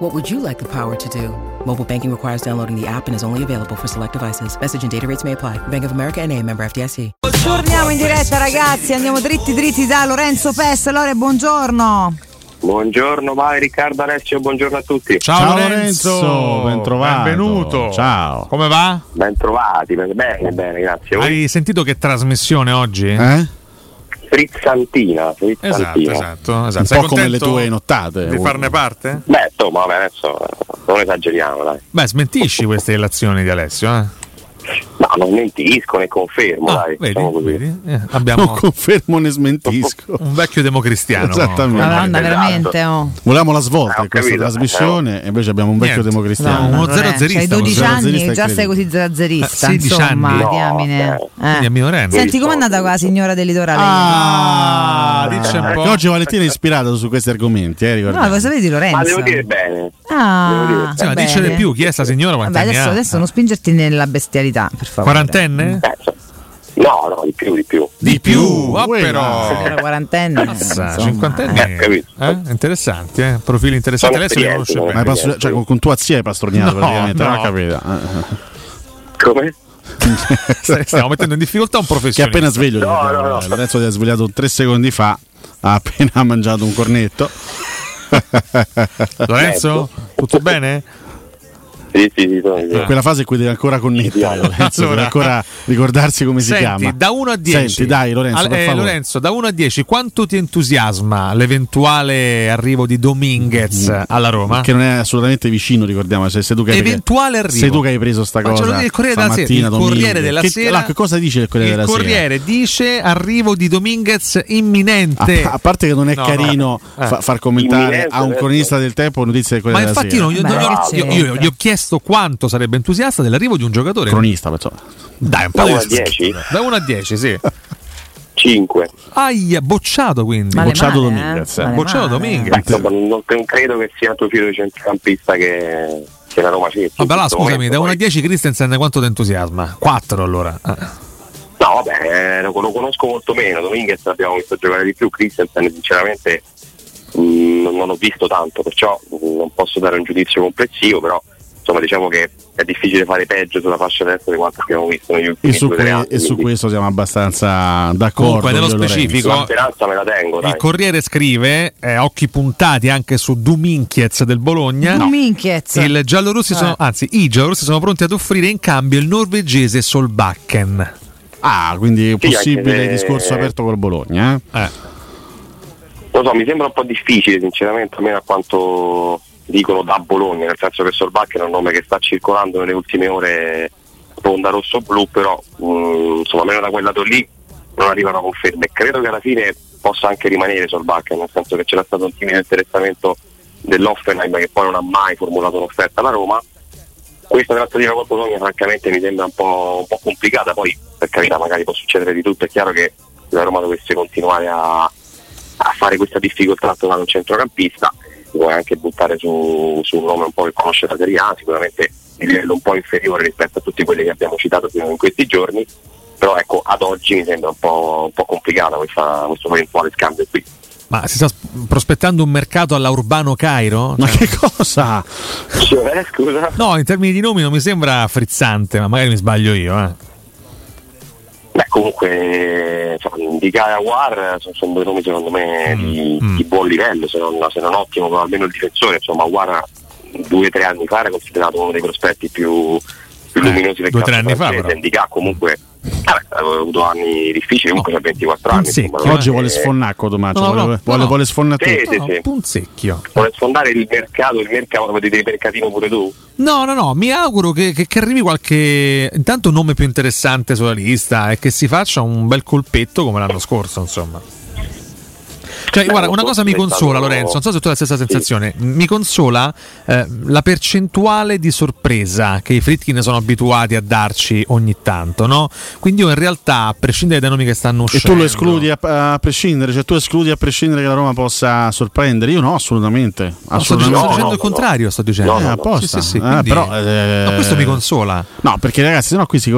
What would you like the power to do? Mobile banking requires downloading the app and is only available for select devices. Message and data rates may apply. Bank of America NA, member FDIC. Torniamo in diretta, ragazzi, andiamo dritti da Lorenzo Pes. Lore, buongiorno. Buongiorno Mai, Riccardo Alessio, buongiorno a tutti. Ciao Lorenzo, bentrovato. Benvenuto. Ciao. Come va? Bentrovati, bene, grazie. Hai sentito che trasmissione oggi? Frizzantina. Esatto. Un Sei po' come le tue nottate. Di farne parte? Beh, insomma, adesso non esageriamo, dai. Beh, smentisci queste relazioni di Alessio, No, non mentisco, ne confermo, dai. Vedi. Non confermo né smentisco. Un vecchio democristiano. Esattamente. Madonna, veramente. Volevamo la svolta in questa trasmissione e invece abbiamo un vecchio democristiano. Uno zero-zerista. Hai 12 anni e già sei così zero-zerista. 16 anni. Diamine. Senti, com'è andata qua la signora del litorale? Dice un po'. Oggi Valentina è ispirata su questi argomenti, No, lo sapevi di Lorenzo? Ma devo dire bene. Ma dice di più, chi è sta signora? Adesso non spingerti nella bestialità, per favore. Quarantenne? No, di più. Però quarantenne, cinquantenne. Interessanti, profili interessanti. Adesso li conosce bene. Ma con tua zia hai pastorniato praticamente. No. Capito. Come? Stiamo mettendo in difficoltà un professionista. Che appena sveglio. No. Adesso ti ha svegliato 3 secondi fa. Ha appena mangiato un cornetto. Lorenzo, tutto bene? Sì. Quella fase in cui devi ancora connettare, Lorenzo, allora. Devi ancora ricordarsi come si chiama. Da 1 a 10. Senti, dai, Lorenzo, per favore. Lorenzo, da 1 a 10, quanto ti entusiasma l'eventuale arrivo di Dominguez alla Roma? Che non è assolutamente vicino, ricordiamo. Cioè, se tu che eventuale arrivo. Se tu che hai preso sta cosa. Cioè, il Corriere della Sera. Il Corriere della Sera. Che cosa dice il Corriere della Sera? Il Corriere dice arrivo di Dominguez imminente. A parte che non è carino far commentare a un cronista del tempo notizie del Corriere della Sera. Ma infatti io gli ho chiesto quanto sarebbe entusiasta dell'arrivo di un giocatore cronista, perciò. Dai, un po' da 1 a 10? Da 1 a 10, sì. 5. Ahia, bocciato quindi. Bocciato Dominguez. Bocciato Dominguez. Non credo che sia il tuo filo di centrocampista che la Roma cerca. Vabbè, allora, scusami, da 1 a 10 Christensen quanto ti entusiasma? 4 allora. No, vabbè, lo conosco molto meno. Dominguez l'abbiamo visto giocare di più. Christensen sinceramente non ho visto tanto, perciò non posso dare un giudizio complessivo, però insomma, diciamo che è difficile fare peggio sulla fascia destra di quanto abbiamo visto negli ultimi anni, e su questo siamo abbastanza d'accordo. Comunque, nello specifico, la speranza me la tengo, dai. Il Corriere scrive occhi puntati anche su Dominguez del Bologna. Dominguez. Il giallorossi i giallorossi sono pronti ad offrire in cambio il norvegese Solbakken. Quindi è possibile discorso aperto col Bologna. Lo so, mi sembra un po' difficile sinceramente, almeno a quanto dicono da Bologna, nel senso che Solbakken è un nome che sta circolando nelle ultime ore sponda rosso-blu, però insomma almeno da quel lato lì non arrivano conferme. Credo che alla fine possa anche rimanere Solbakken, nel senso che c'era stato un timido interessamento dell'Hoffenheim che poi non ha mai formulato un'offerta alla Roma. Questa trattativa con Bologna francamente mi sembra un po' complicata, poi per carità magari può succedere di tutto, è chiaro che la Roma dovesse continuare a fare questa difficoltà a trovare un centrocampista. Vuoi anche buttare su un nome un po' che conosce la Serie A, sicuramente di livello un po' inferiore rispetto a tutti quelli che abbiamo citato in questi giorni, però ecco, ad oggi mi sembra un po' complicata questo eventuale scambio qui. Ma si sta prospettando un mercato alla Urbano Cairo? Ma che cosa? Scusa? No, in termini di nomi non mi sembra frizzante, ma magari mi sbaglio io, Beh, comunque indicare Awar sono due nomi secondo me di buon livello, se non ottimo, almeno il difensore. Insomma, Awar 2-3 anni fa era considerato uno dei prospetti più luminosi del calcio francese. Indica comunque aveva avuto anni difficili, comunque c'ha 24 anni. Insomma, oggi vuole sfonnacco Tommaso, vuole sfonnare sì. Punzecchio. Vuole sfondare il mercato, vedete il mercatino pure tu? No, mi auguro che arrivi qualche intanto nome più interessante sulla lista e che si faccia un bel colpetto come l'anno scorso, insomma. Cioè, guarda, una cosa mi consola, Lorenzo, non so se tu hai la stessa sensazione, sì. Mi consola la percentuale di sorpresa che i Friedkin sono abituati a darci ogni tanto, no? Quindi io in realtà, a prescindere dai nomi che stanno uscendo, e tu lo escludi a prescindere, cioè tu escludi a prescindere che la Roma possa sorprendere? Io no, assolutamente, assolutamente. No, sto dicendo il contrario, sto dicendo apposta. Però questo mi consola. No, perché ragazzi, sennò qui si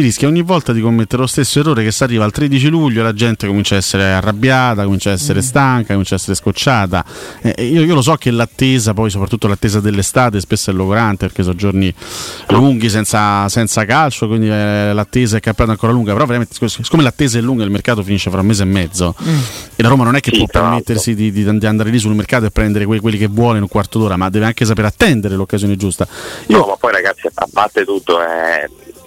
rischia ogni volta di commettere lo stesso errore, che si arriva al 13 luglio e la gente comincia a essere arrabbiata, comincia a essere stanca, comincia a essere scocciata. Io lo so che l'attesa, poi soprattutto l'attesa dell'estate, spesso è logorante perché sono giorni lunghi senza calcio, quindi l'attesa è campionata ancora lunga, però veramente siccome l'attesa è lunga, il mercato finisce fra un mese e mezzo e la Roma non è che può permettersi di andare lì sul mercato e prendere quelli che vuole in un quarto d'ora, ma deve anche sapere attendere l'occasione giusta. No, ma poi ragazzi, a parte tutto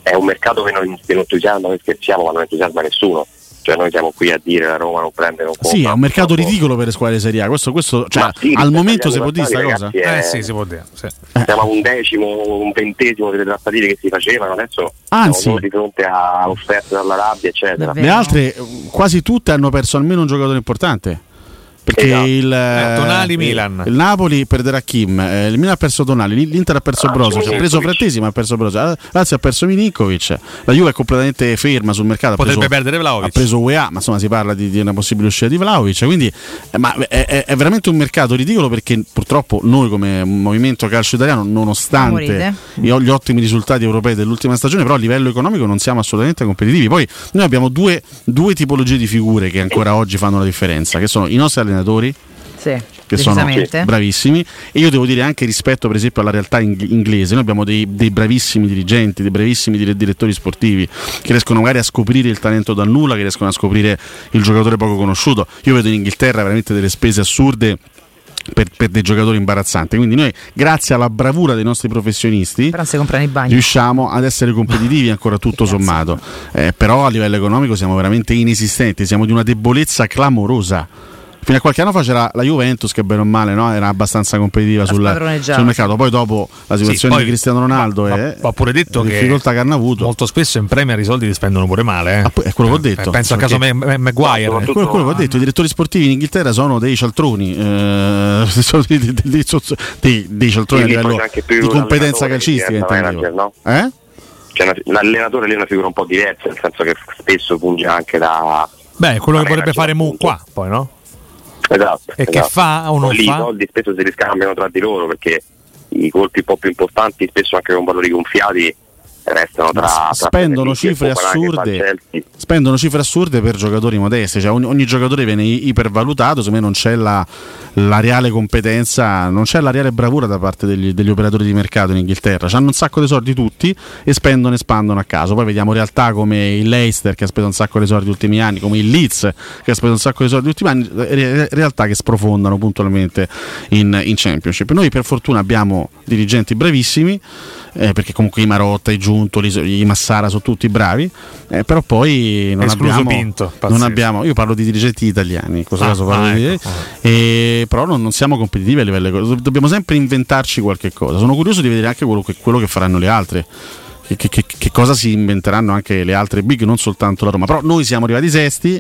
è un mercato che non entusiasma, noi scherziamo, ma non entusiasma nessuno. Cioè noi siamo qui a dire la Roma non prende, non compra. Sì, è un mercato ridicolo per le squadre Serie A. Questo cioè, sì, al momento si può dire questa cosa? Sì, si può dire. Sì. Siamo a un decimo, un ventesimo delle trattative che si facevano, adesso siamo di fronte a offerte dall'Arabia, eccetera. Le altre quasi tutte hanno perso almeno un giocatore importante. Perché Tonali Milan. Il Napoli perderà Kim, il Milan ha perso Tonali, l'Inter ha perso Brozovic, ha preso Frattesi ma ha perso Brozovic, Lazio ha perso Milinkovic, la Juve è completamente ferma sul mercato, potrebbe perdere Vlahovic, ha preso UEA, ma insomma si parla di una possibile uscita di Vlahovic, quindi ma è veramente un mercato ridicolo, perché purtroppo noi come movimento calcio italiano, nonostante gli ottimi risultati europei dell'ultima stagione, però a livello economico non siamo assolutamente competitivi. Poi noi abbiamo due tipologie di figure che ancora oggi fanno la differenza, che sono i nostri allenatori, sì, che sono bravissimi, e io devo dire anche rispetto per esempio alla realtà inglese, noi abbiamo dei bravissimi dirigenti, dei bravissimi direttori sportivi che riescono magari a scoprire il talento dal nulla, che riescono a scoprire il giocatore poco conosciuto. Io vedo in Inghilterra veramente delle spese assurde per dei giocatori imbarazzanti, quindi noi grazie alla bravura dei nostri professionisti riusciamo ad essere competitivi ancora tutto sommato, però a livello economico siamo veramente inesistenti, siamo di una debolezza clamorosa. Fino a qualche anno fa c'era la Juventus che bene o male, no, era abbastanza competitiva sul mercato, poi dopo la situazione di Cristiano Ronaldo ha pure detto che difficoltà che hanno avuto. Molto spesso in Premier i soldi li spendono pure male. È quello che ho detto. Penso a caso Maguire. È quello che ho detto, i direttori sportivi in Inghilterra sono dei cialtroni, sono dei cialtroni a livello di competenza calcistica. Cioè, l'allenatore lì è una figura un po' diversa, nel senso che spesso funge anche da... Beh, quello che vorrebbe fare Mu qua, poi no? Esatto. Che fa o non lì fa? I soldi spesso si riscambiano tra di loro, perché i colpi un po' più importanti, spesso anche con valori gonfiati, restano tra spendono cifre assurde, per giocatori modesti, cioè ogni giocatore viene ipervalutato, secondo me non c'è la reale competenza, non c'è la reale bravura da parte degli operatori di mercato in Inghilterra. C'hanno un sacco di soldi tutti e spendono e espandono a caso. Poi vediamo realtà come il Leicester che ha speso un sacco di soldi gli ultimi anni, come il Leeds che ha speso un sacco di soldi gli ultimi anni, realtà che sprofondano puntualmente in Championship. Noi per fortuna abbiamo dirigenti bravissimi, perché comunque i Marotta, i Giuntoli, i Massara sono tutti bravi, però poi non abbiamo Pinto, non abbiamo, io parlo di dirigenti italiani in questo caso parlo però non siamo competitivi a livello, dobbiamo sempre inventarci qualche cosa. Sono curioso di vedere anche quello che faranno le altre, che cosa si inventeranno anche le altre big, non soltanto la Roma, però noi siamo arrivati sesti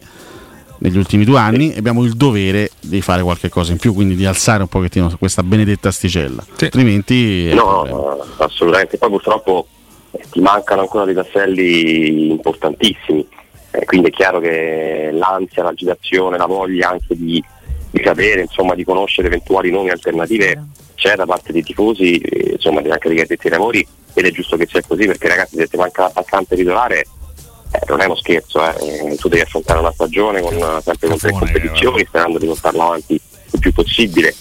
negli ultimi 2 anni e abbiamo il dovere di fare qualche cosa in più, quindi di alzare un pochettino questa benedetta asticella, altrimenti no, assolutamente. Poi purtroppo ti mancano ancora dei tasselli importantissimi, quindi è chiaro che l'ansia, l'agitazione, la voglia anche di sapere, insomma, di conoscere eventuali nomi alternative c'è da parte dei tifosi, insomma anche degli addetti ai lavori, ed è giusto che sia così, perché ragazzi, se ti manca l'attaccante titolare non è uno scherzo, tu devi affrontare una stagione con 3 competizioni, sperando di portarla avanti il più possibile.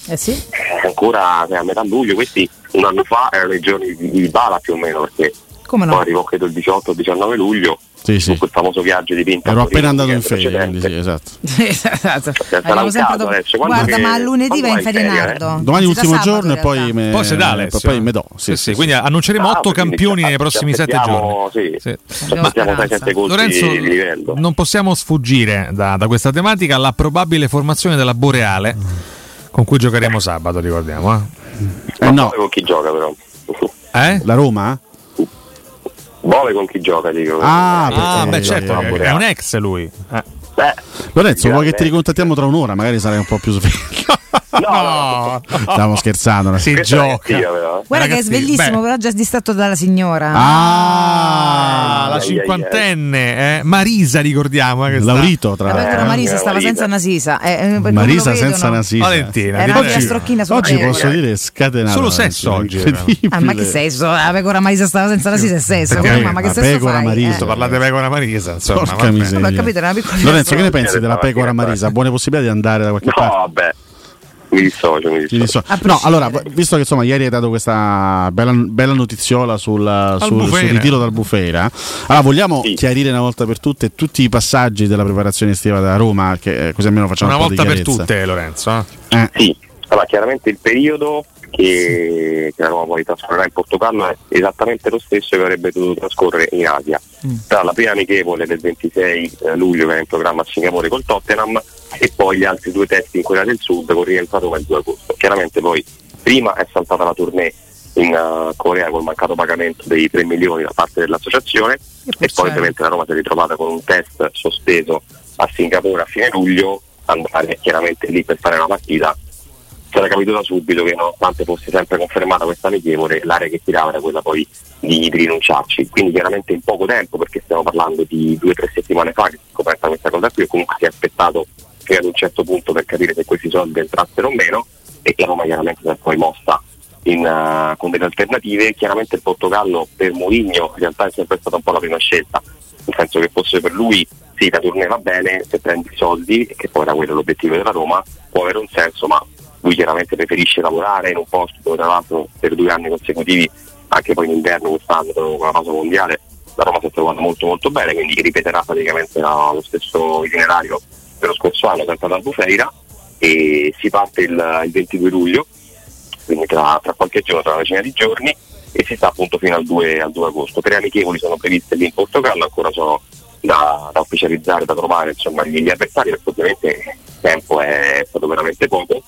Ancora a metà luglio, questi un anno fa erano i giorni di Bala più o meno, perché poi arrivò credo il 18-19 luglio con quel famoso viaggio di Pinto. Ero appena andato in ferie, esatto. Guarda, ma lunedì va in ferie Nardo. Domani ultimo giorno e poi Sedale. Poi Medò. Sì. Quindi annunceremo 8 campioni nei prossimi 7 giorni. Lorenzo, non possiamo sfuggire da questa tematica, la probabile formazione della Boreale con cui giocheremo sabato, ricordiamo. No, con chi gioca però? La Roma? Bove con chi gioca, dico. Certo, è un ex lui. Lorenzo, vuoi che ti ricontattiamo tra un'ora? Magari sarai un po' più sveglio. No, stiamo scherzando. Si gioca. Guarda che è sveglissimo, però già distratto dalla signora. Ah, la cinquantenne Marisa, ricordiamo. Laurito, tra l'altro. Marisa stava senza Nasisa. Marisa senza Nasisa. Valentina. Era una strocchina sulla Pecora. Oggi posso dire scatenato. Solo sesso oggi. Ma che sesso? La Pecora Marisa stava senza Nasisa è sesso. Ma che sesso fai? Parlate Pecora Marisa, insomma. Lorenzo, che ne pensi della Pecora Marisa? Buone possibilità di andare da qualche parte? Vabbè. Mi dissocio. No, allora, visto che insomma ieri hai dato questa bella notiziola sul ritiro dal Bufera, allora vogliamo chiarire una volta per tutte tutti i passaggi della preparazione estiva da Roma, che così almeno facciamo una volta per tutte, Lorenzo. Sì, allora chiaramente il periodo che la Roma poi trascorrerà in Portogallo è esattamente lo stesso che avrebbe dovuto trascorrere in Asia, tra la prima amichevole del 26 luglio che è in programma a Singapore col Tottenham e poi gli altri due test in Corea del Sud con rientrato il 2 agosto. Chiaramente poi prima è saltata la tournée in Corea col mancato pagamento dei 3 milioni da parte dell'associazione e poi ovviamente la Roma si è ritrovata con un test sospeso a Singapore a fine luglio, andare chiaramente lì per fare una partita. Era capito da subito che nonostante fosse sempre confermata questa amichevole, l'area che tirava era quella poi di rinunciarci, quindi chiaramente in poco tempo, perché stiamo parlando di 2 o 3 settimane fa che si è scoperta questa cosa qui e comunque si è aspettato fino ad un certo punto per capire se questi soldi entrassero o meno, e la Roma chiaramente si è poi mossa con delle alternative. Chiaramente il Portogallo per Mourinho in realtà è sempre stata un po' la prima scelta, nel senso che fosse per lui sì, la tournée va bene se prendi i soldi, che poi era quello l'obiettivo della Roma, può avere un senso, ma lui chiaramente preferisce lavorare in un posto dove tra l'altro per 2 anni consecutivi, anche poi in inverno quest'anno con la pausa mondiale, la Roma si è trovata molto molto bene, quindi ripeterà praticamente lo stesso itinerario dello scorso anno sempre da Bufera, e si parte il 22 luglio, quindi tra qualche giorno, tra una decina di giorni, e si sta appunto fino al 2 agosto. 3 amichevoli sono previste lì in Portogallo, ancora sono da ufficializzare, da trovare insomma gli avversari, perché ovviamente il tempo è stato veramente poco.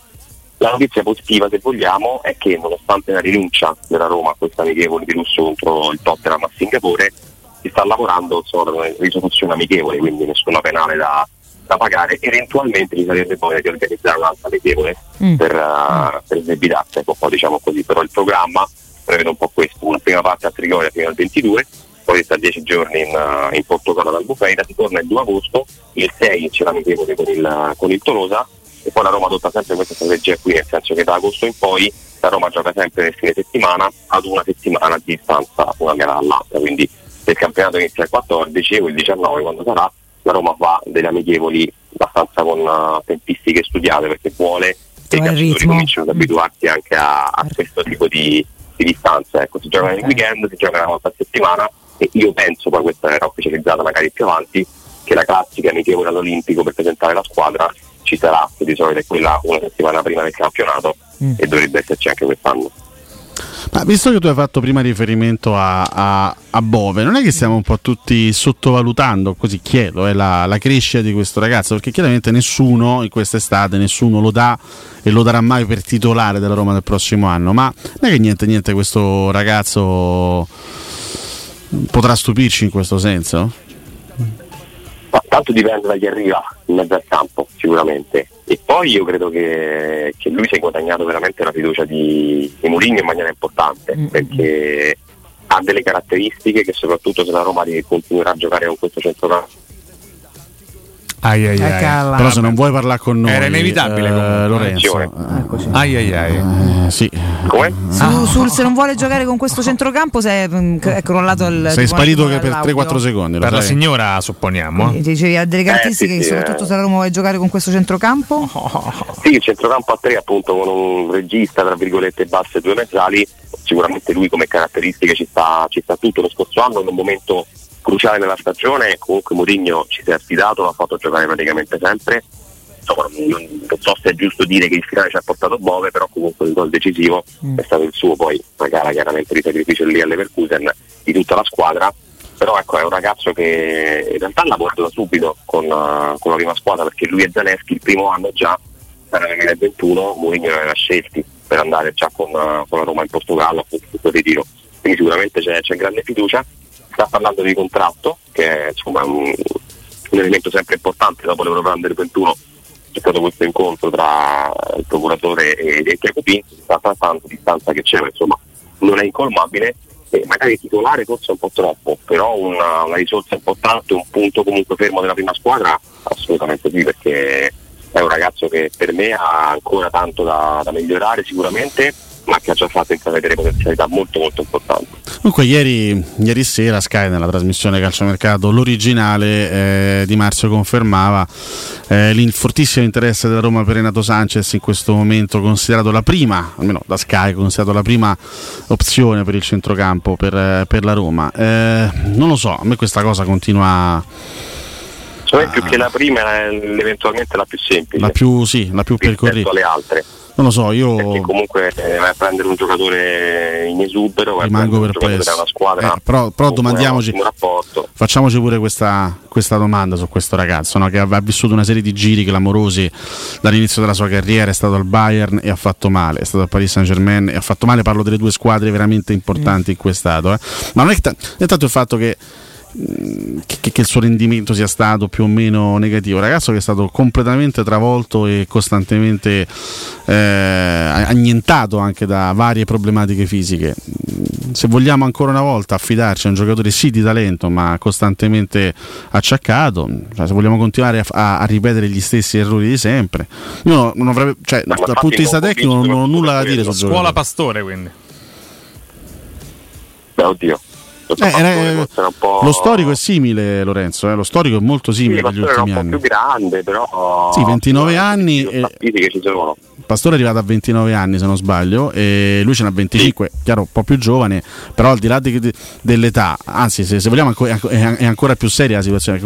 La notizia positiva, se vogliamo, è che nonostante la rinuncia della Roma a questa amichevole di lusso contro il Tottenham a Singapore, si sta lavorando solo per una risoluzione amichevole, quindi nessuna penale da pagare, ed eventualmente ci sarebbe voglia di organizzare un'altra amichevole per sdebitarsi, ecco, un po' diciamo così, però il programma prevede un po' questo, una prima parte a Trigoria fino al 22, poi sta 10 giorni in Portogallo ad Albufeira, si torna il 2 agosto, il 6 c'è l'amichevole con il Tolosa, e poi la Roma adotta sempre questa strategia qui, nel senso che da agosto in poi la Roma gioca sempre nel fine settimana ad una settimana di distanza una gara dall'altra, quindi se il campionato inizia il 14 o il 19 quando sarà, la Roma fa delle amichevoli abbastanza con tempistiche studiate, perché vuole che i calciatori cominciano ad abituarsi anche a questo tipo di distanza, ecco, si gioca nel weekend, si gioca una volta a settimana, e io penso, poi questa verrà ufficializzata magari più avanti, che la classica amichevole all'Olimpico per presentare la squadra ci sarà, che di solito è quella una settimana prima del campionato, e dovrebbe esserci anche quest'anno. Ma visto che tu hai fatto prima riferimento a Bove, non è che stiamo un po' tutti sottovalutando così chiedo la crescita di questo ragazzo, perché chiaramente nessuno in quest'estate lo dà e lo darà mai per titolare della Roma del prossimo anno, ma non è che niente questo ragazzo potrà stupirci in questo senso? Ma tanto dipende da chi arriva in mezzo al campo sicuramente, e poi io credo che lui si è guadagnato veramente la fiducia di Mourinho in maniera importante, perché ha delle caratteristiche che soprattutto se la Roma continuerà a giocare con questo centrocampo. Però se non vuoi parlare con noi era inevitabile Lorenzo. Se non vuole giocare con questo centrocampo è crollato sei sparito che per 3-4 secondi per la signora, supponiamo dicevi, ha delle caratteristiche che soprattutto se la Roma vuole giocare con questo centrocampo sì, il centrocampo a 3 appunto con un regista tra virgolette basso e 2 mezzali, sicuramente lui come caratteristiche ci sta tutto. Lo scorso anno in un momento cruciale nella stagione, comunque Mourinho ci si è affidato, l'ha fatto giocare praticamente sempre. Non so se è giusto dire che il finale ci ha portato Bove, però comunque il gol decisivo è stato il suo, poi una gara chiaramente di sacrificio lì all'Leverkusen di tutta la squadra, però ecco è un ragazzo che in realtà l'ha portato da subito con la prima squadra, perché lui e Zalewski il primo anno già nel 2021 Mourinho l'aveva scelti per andare già con la Roma in Portogallo appunto sul ritiro, quindi sicuramente c'è grande fiducia. Sta parlando di contratto, che è insomma un elemento sempre importante dopo l'Europeo del 21 c'è stato questo incontro tra il procuratore e Tiago Pinto, si sta trattando distanza che c'è, insomma non è incolmabile, magari il titolare forse un po' troppo, però una risorsa importante, un punto comunque fermo della prima squadra, assolutamente sì, perché è un ragazzo che per me ha ancora tanto da migliorare sicuramente, ma che ha già fatto intravedere potenzialità molto molto importanti. Dunque ieri sera Sky nella trasmissione Calciomercato l'originale Di Marzio confermava il fortissimo interesse della Roma per Renato Sanchez, in questo momento considerato la prima, almeno da Sky considerato la prima opzione per il centrocampo per la Roma. Non lo so, a me questa cosa continua. Cioè, più che la prima è eventualmente la più semplice, la più percorrita alle altre. Non lo so, io perché comunque vai a prendere un giocatore in esubero, rimango perplesso una squadra, però domandiamoci, facciamoci pure questa domanda su questo ragazzo, no? Che ha vissuto una serie di giri clamorosi dall'inizio della sua carriera, è stato al Bayern e ha fatto male, è stato al Paris Saint-Germain e ha fatto male, parlo delle due squadre veramente importanti in cui è stato, ma non è tanto il fatto che il suo rendimento sia stato più o meno negativo, un ragazzo che è stato completamente travolto e costantemente annientato anche da varie problematiche fisiche. Se vogliamo ancora una volta affidarci a un giocatore sì di talento ma costantemente acciaccato, cioè, se vogliamo continuare a ripetere gli stessi errori di sempre, io non avrebbe, cioè, dal punto di vista tecnico non ho nulla da dire sul giocatore. Scuola Pastore, quindi oddio. Lo storico è simile, Lorenzo, lo storico è molto simile agli ultimi anni. Più grande, però sì, 29 anni che ci sono. Pastore è arrivato a 29 anni se non sbaglio e lui ce n'ha 25, sì. Chiaro, un po' più giovane, però al di là dell'età, anzi se vogliamo è ancora più seria la situazione.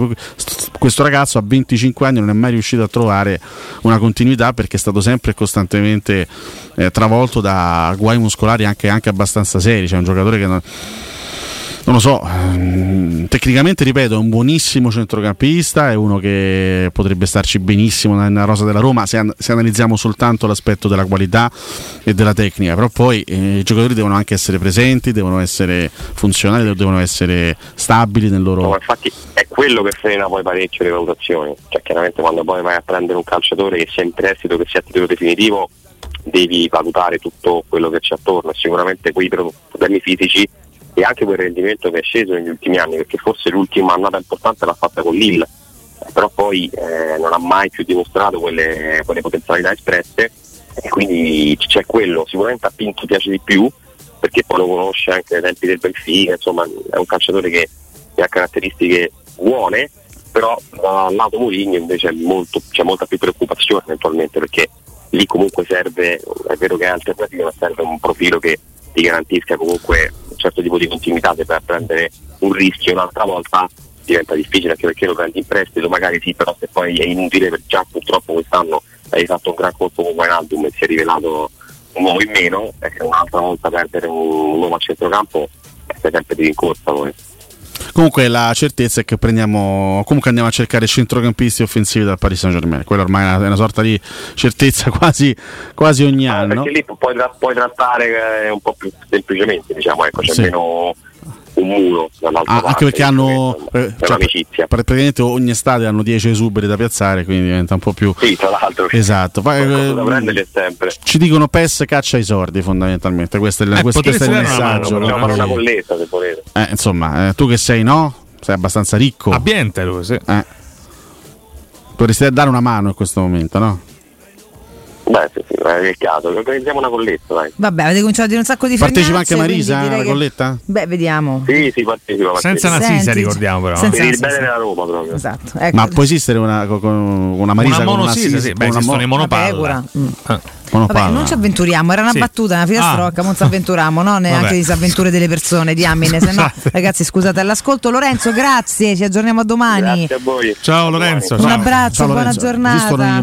Questo ragazzo a 25 anni non è mai riuscito a trovare una continuità perché è stato sempre costantemente travolto da guai muscolari anche abbastanza seri, cioè un giocatore che non lo so, tecnicamente ripeto è un buonissimo centrocampista, è uno che potrebbe starci benissimo nella rosa della Roma se analizziamo soltanto l'aspetto della qualità e della tecnica, però poi i giocatori devono anche essere presenti, devono essere funzionali, devono essere stabili nel loro... No, infatti è quello che frena poi parecchio le valutazioni, cioè chiaramente quando poi vai a prendere un calciatore che sia in prestito, che sia a titolo definitivo, devi valutare tutto quello che c'è attorno, sicuramente quei problemi fisici e anche quel rendimento che è sceso negli ultimi anni, perché forse l'ultima annata importante l'ha fatta con Lille, però poi non ha mai più dimostrato quelle potenzialità espresse, e quindi c'è quello. Sicuramente a Pinto piace di più perché poi lo conosce anche ai tempi del Benfica, insomma è un calciatore che ha caratteristiche buone, però dal lato Mourinho invece c'è molta più preoccupazione eventualmente, perché lì comunque serve, è vero che è alternativo, ma serve un profilo che ti garantisca comunque un certo tipo di continuità. Se vai a prendere un rischio un'altra volta diventa difficile, anche perché lo prendi in prestito magari sì, però se poi è inutile, perché già purtroppo quest'anno hai fatto un gran colpo con Wijnaldum e si è rivelato un uomo in meno, e un'altra volta perdere un uomo a centrocampo stai sempre di rincorsa poi. Comunque la certezza è che andiamo a cercare centrocampisti offensivi dal Paris Saint-Germain, quella ormai è una sorta di certezza quasi ogni anno. Perché lì puoi trattare un po' più semplicemente, diciamo, ecco, c'è meno un muro dall'altra parte. Anche perché hanno amicizia. Praticamente ogni estate hanno 10 esuberi da piazzare, quindi diventa un po' più... Sì, tra l'altro. Esatto. Da sempre. Ci dicono Pes caccia i sordi, fondamentalmente. Questo è il messaggio. Dobbiamo fare una colletta, se volete. Insomma, tu che sei, no? Sei abbastanza ricco. Abbiente lui, sì. Potresti dare una mano in questo momento, no? Beh, sì, è chiaro, organizziamo una colletta, dai. Vabbè, avete cominciato a dire un sacco di partecipa finanze, anche Marisa alla colletta? Beh, vediamo. Sì, partecipa. Senza Nasisa, ricordiamo però. Senza per il bene della Roma proprio. Esatto. Ecco. Ma può esistere una Marisa una con una Sisa? Sì, esistono i monopalla. Vabbè, non ci avventuriamo, era una battuta, una filastrocca, non ci avventuriamo, no? Neanche disavventure delle persone, diamine, se no ragazzi scusate all'ascolto. Lorenzo, grazie, ci aggiorniamo a domani. Grazie a voi. Ciao Lorenzo. Un abbraccio, buona giornata.